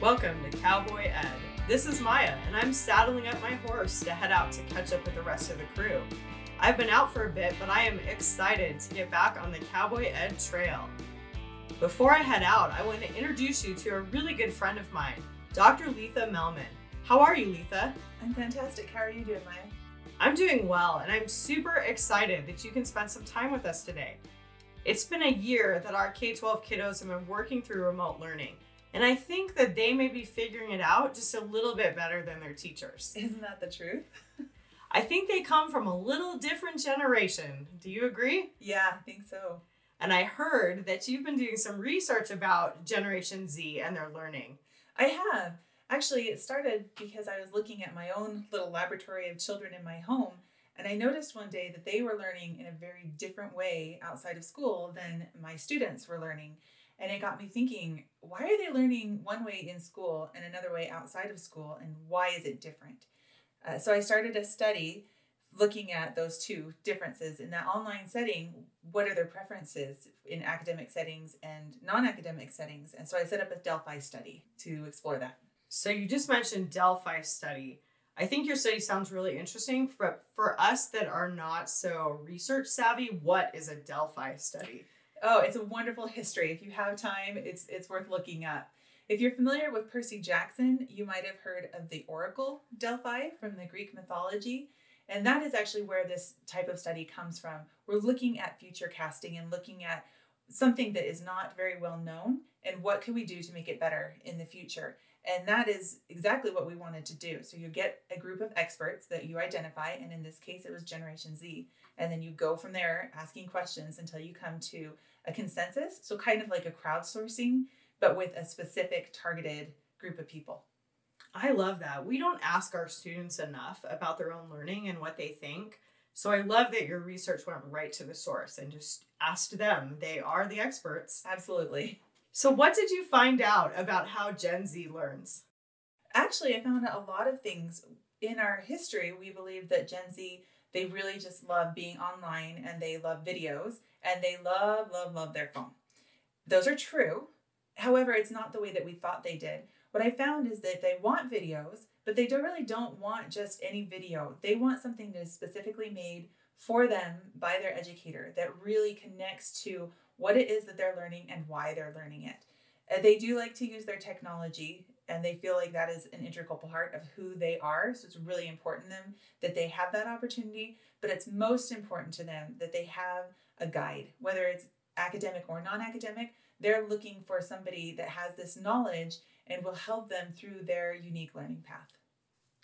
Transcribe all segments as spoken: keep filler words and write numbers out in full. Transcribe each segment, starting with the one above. Welcome to Cowboy Ed. This is Maya, and I'm saddling up my horse to head out to catch up with the rest of the crew. I've been out for a bit, but I am excited to get back on the Cowboy Ed trail. Before I head out, I want to introduce you to a really good friend of mine, Doctor Letha Melman. How are you, Letha? I'm fantastic. How are you doing, Maya? I'm doing well, and I'm super excited that you can spend some time with us today. It's been a year that our K twelve kiddos have been working through remote learning, and I think that they may be figuring it out just a little bit better than their teachers. Isn't that the truth? I think they come from a little different generation. Do you agree? Yeah, I think so. And I heard that you've been doing some research about Generation Z and their learning. I have. Actually, it started because I was looking at my own little laboratory of children in my home, and I noticed one day that they were learning in a very different way outside of school than my students were learning. And it got me thinking, why are they learning one way in school and another way outside of school, and why is it different? Uh, so I started a study looking at those two differences. In that online setting, what are their preferences in academic settings and non-academic settings? And so I set up a Delphi study to explore that. So you just mentioned Delphi study. I think your study sounds really interesting, but for us that are not so research savvy, what is a Delphi study? Oh, it's a wonderful history. If you have time, it's it's worth looking up. If you're familiar with Percy Jackson, you might have heard of the Oracle Delphi from the Greek mythology. And that is actually where this type of study comes from. We're looking at future casting and looking at something that is not very well known and what can we do to make it better in the future. And that is exactly what we wanted to do. So you get a group of experts that you identify, and in this case, it was Generation Z. And then you go from there asking questions until you come to a consensus. So kind of like a crowdsourcing, but with a specific targeted group of people. I love that. We don't ask our students enough about their own learning and what they think. So I love that your research went right to the source and just asked them. They are the experts. Absolutely. So what did you find out about how Gen Z learns? Actually, I found out a lot of things. In our history, we believe that Gen Z, they really just love being online and they love videos and they love, love, love their phone. Those are true. However, it's not the way that we thought they did. What I found is that they want videos, but they don't really don't want just any video. They want something that is specifically made for them by their educator that really connects to what it is that they're learning and why they're learning it. And they do like to use their technology, and they feel like that is an integral part of who they are. So it's really important to them that they have that opportunity, but it's most important to them that they have a guide, whether it's academic or non-academic. They're looking for somebody that has this knowledge and will help them through their unique learning path.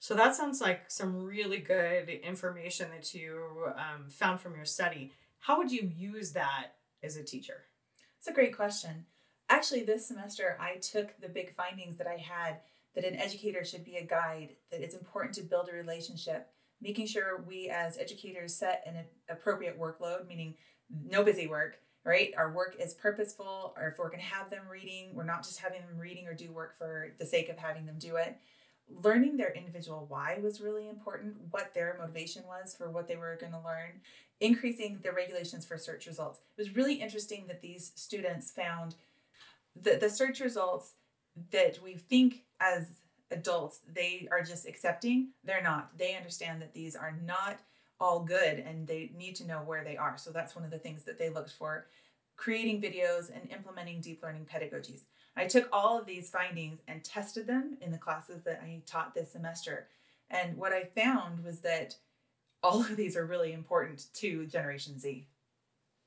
So that sounds like some really good information that you um, found from your study. How would you use that as a teacher? It's a great question. Actually, this semester, I took the big findings that I had that an educator should be a guide, that it's important to build a relationship, making sure we as educators set an appropriate workload, meaning no busy work, right? Our work is purposeful, or if we're going to have them reading, we're not just having them reading or do work for the sake of having them do it. Learning their individual why was really important, what their motivation was for what they were going to learn, increasing the regulations for search results. It was really interesting that these students found that the search results that we think as adults, they are just accepting. They're not. They understand that these are not all good and they need to know where they are. So that's one of the things that they looked for. Creating videos and implementing deep learning pedagogies. I took all of these findings and tested them in the classes that I taught this semester. And what I found was that all of these are really important to Generation Z.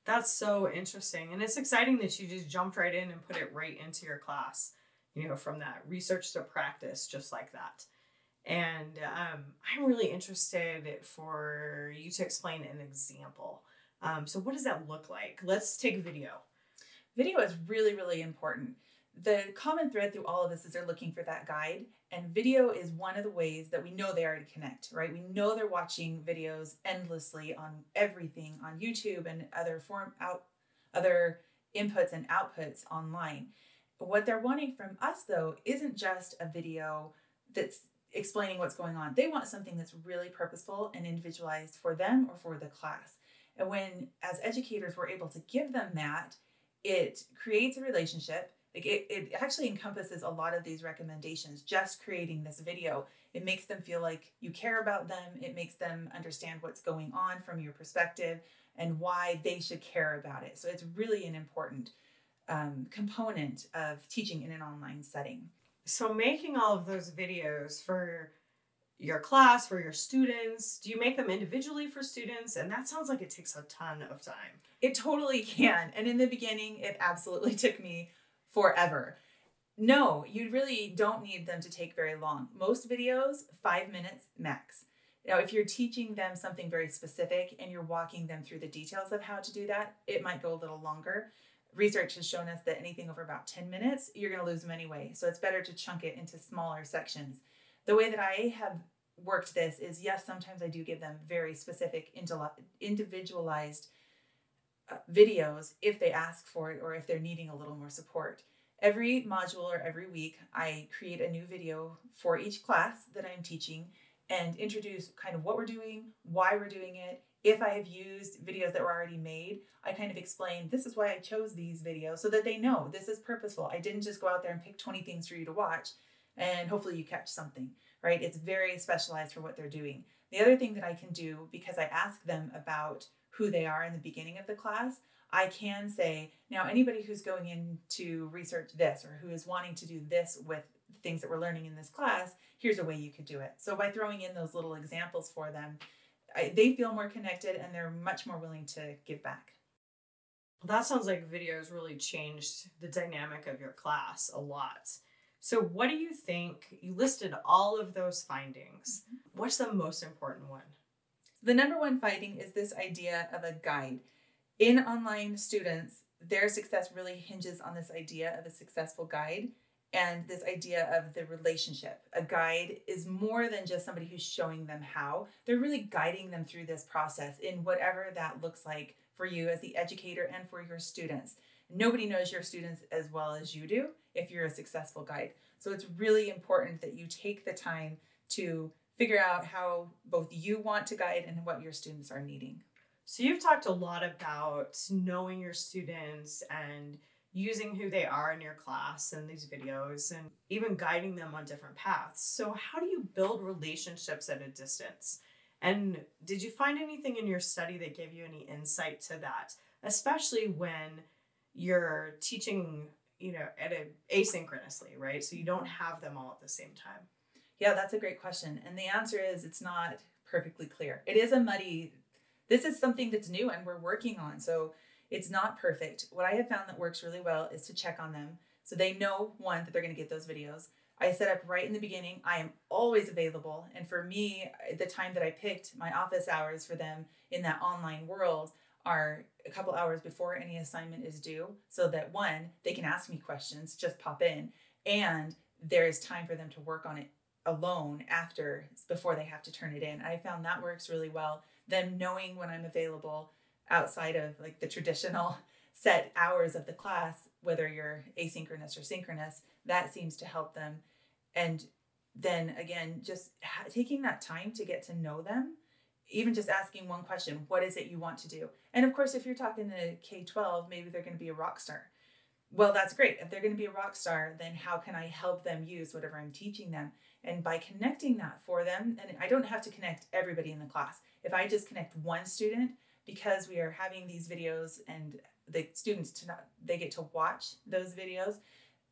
That's so interesting. And it's exciting that you just jumped right in and put it right into your class, you know, from that research to practice, just like that. And um, I'm really interested for you to explain an example. Um, so what does that look like? Let's take video. Video is really, really important. The common thread through all of this is they're looking for that guide, and video is one of the ways that we know they already connect, right? We know they're watching videos endlessly on everything on YouTube and other form out, other inputs and outputs online. What they're wanting from us though, isn't just a video that's explaining what's going on. They want something that's really purposeful and individualized for them or for the class. And when, as educators, we're able to give them that, it creates a relationship. Like it, it actually encompasses a lot of these recommendations. Just creating this video, it makes them feel like you care about them. It makes them understand what's going on from your perspective and why they should care about it. So it's really an important um, component of teaching in an online setting. So making all of those videos for your class, for your students, do you make them individually for students? And that sounds like it takes a ton of time. It totally can. And in the beginning, it absolutely took me forever. No, you really don't need them to take very long. Most videos, five minutes max. Now, if you're teaching them something very specific and you're walking them through the details of how to do that, it might go a little longer. Research has shown us that anything over about ten minutes, you're going to lose them anyway. So it's better to chunk it into smaller sections. The way that I have worked this is, yes, sometimes I do give them very specific, individualized videos if they ask for it or if they're needing a little more support. Every module or every week, I create a new video for each class that I'm teaching and introduce kind of what we're doing, why we're doing it. If I have used videos that were already made, I kind of explain, this is why I chose these videos, so that they know this is purposeful. I didn't just go out there and pick twenty things for you to watch and hopefully you catch something, right? It's very specialized for what they're doing. The other thing that I can do, because I ask them about who they are in the beginning of the class, I can say, now anybody who's going in to research this or who is wanting to do this with the things that we're learning in this class, here's a way you could do it. So by throwing in those little examples for them, I, they feel more connected and they're much more willing to give back. Well, that sounds like videos really changed the dynamic of your class a lot. So what do you think? You listed all of those findings. Mm-hmm. What's the most important one? The number one finding is this idea of a guide. In online students, their success really hinges on this idea of a successful guide and this idea of the relationship. A guide is more than just somebody who's showing them how. They're really guiding them through this process in whatever that looks like for you as the educator and for your students. Nobody knows your students as well as you do if you're a successful guide. So it's really important that you take the time to figure out how both you want to guide and what your students are needing. So you've talked a lot about knowing your students and using who they are in your class and these videos and even guiding them on different paths. So how do you build relationships at a distance? And did you find anything in your study that gave you any insight to that, especially when you're teaching, you know, at a asynchronously, right? So you don't have them all at the same time. Yeah, that's a great question. And the answer is it's not perfectly clear. It is a muddy, this is something that's new and we're working on. So it's not perfect. What I have found that works really well is to check on them. So they know, one, that they're going to get those videos. I set up right in the beginning. I am always available. And for me, the time that I picked my office hours for them in that online world are a couple hours before any assignment is due. So that, one, they can ask me questions, just pop in. And there is time for them to work on it alone after, before they have to turn it in. I found that works really well. Them knowing when I'm available outside of like the traditional set hours of the class, whether you're asynchronous or synchronous, that seems to help them. And then again, just ha- taking that time to get to know them, even just asking one question, what is it you want to do? And of course, if you're talking to K twelve, maybe they're going to be a rock star. Well, that's great. If they're going to be a rock star, then how can I help them use whatever I'm teaching them? And by connecting that for them, and I don't have to connect everybody in the class. If I just connect one student, because we are having these videos and the students, to not, they get to watch those videos,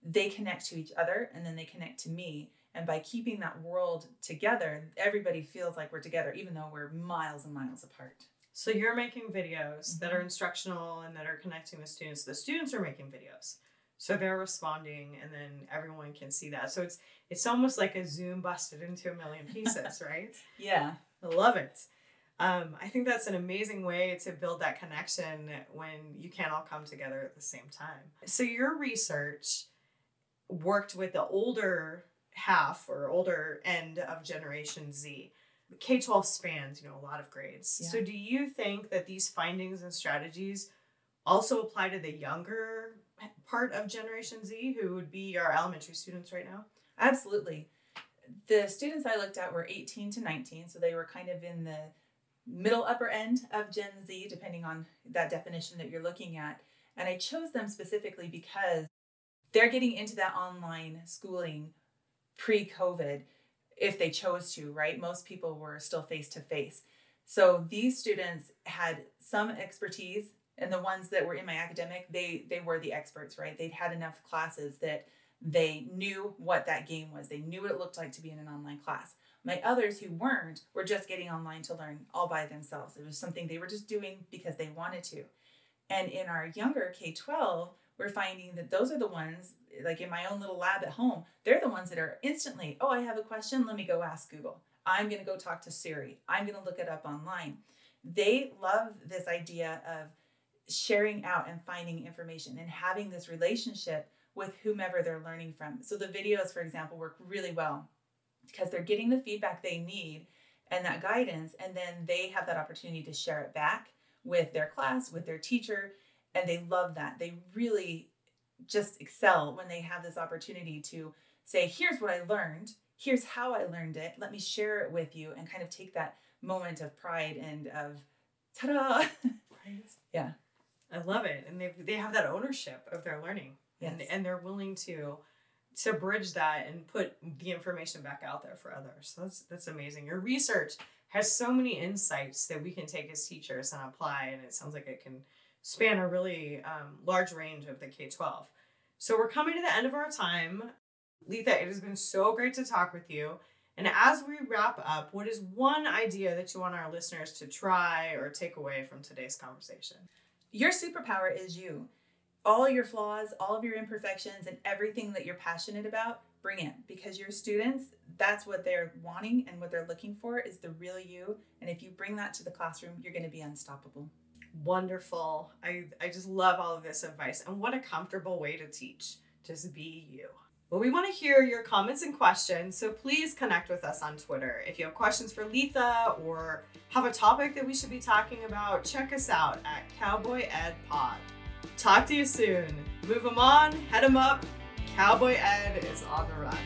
they connect to each other and then they connect to me. And by keeping that world together, everybody feels like we're together, even though we're miles and miles apart. So you're making videos mm-hmm. that are instructional and that are connecting the students. The students are making videos. So they're responding and then everyone can see that. So it's it's almost like a Zoom busted into a million pieces, right? Yeah. I love it. Um, I think that's an amazing way to build that connection when you can't all come together at the same time. So your research worked with the older half or older end of Generation Z. K twelve spans, you know, a lot of grades. Yeah. So do you think that these findings and strategies also apply to the younger part of Generation Z, who would be our elementary students right now? Absolutely. The students I looked at were eighteen to nineteen, so they were kind of in the middle upper end of Gen Z, depending on that definition that you're looking at. And I chose them specifically because They're getting into that online schooling pre-COVID if they chose to, right? Most people were still face-to-face. So these students had some expertise, and the ones that were in my academic, they they were the experts, right? They'd had enough classes that they knew what that game was. They knew what it looked like to be in an online class. My others who weren't were just getting online to learn all by themselves. It was something they were just doing because they wanted to. And in our younger K twelve, we're finding that those are the ones, like in my own little lab at home, they're the ones that are instantly, oh, I have a question. Let me go ask Google. I'm going to go talk to Siri. I'm going to look it up online. They love this idea of sharing out and finding information and having this relationship with whomever they're learning from. So the videos, for example, work really well because they're getting the feedback they need and that guidance, and then they have that opportunity to share it back with their class, with their teacher, and they love that. They really just excel when they have this opportunity to say, here's what I learned, here's how I learned it, let me share it with you, and kind of take that moment of pride and of, ta-da! Right. Yeah. I love it. And they they have that ownership of their learning. Yes. And, and they're willing to to bridge that and put the information back out there for others. So that's that's amazing. Your research has so many insights that we can take as teachers and apply, and it sounds like it can span a really um, large range of the K twelve. So we're coming to the end of our time. Letha, it has been so great to talk with you. And as we wrap up, what is one idea that you want our listeners to try or take away from today's conversation? Your superpower is you. All your flaws, all of your imperfections, and everything that you're passionate about, bring it. Because your students, that's what they're wanting and what they're looking for is the real you. And if you bring that to the classroom, you're going to be unstoppable. Wonderful. I, I just love all of this advice. And what a comfortable way to teach. Just be you. Well, we want to hear your comments and questions, so please connect with us on Twitter. If you have questions for Letha or have a topic that we should be talking about, check us out at Cowboy Ed Pod. Talk to you soon. Move them on, head them up. Cowboy Ed is on the run.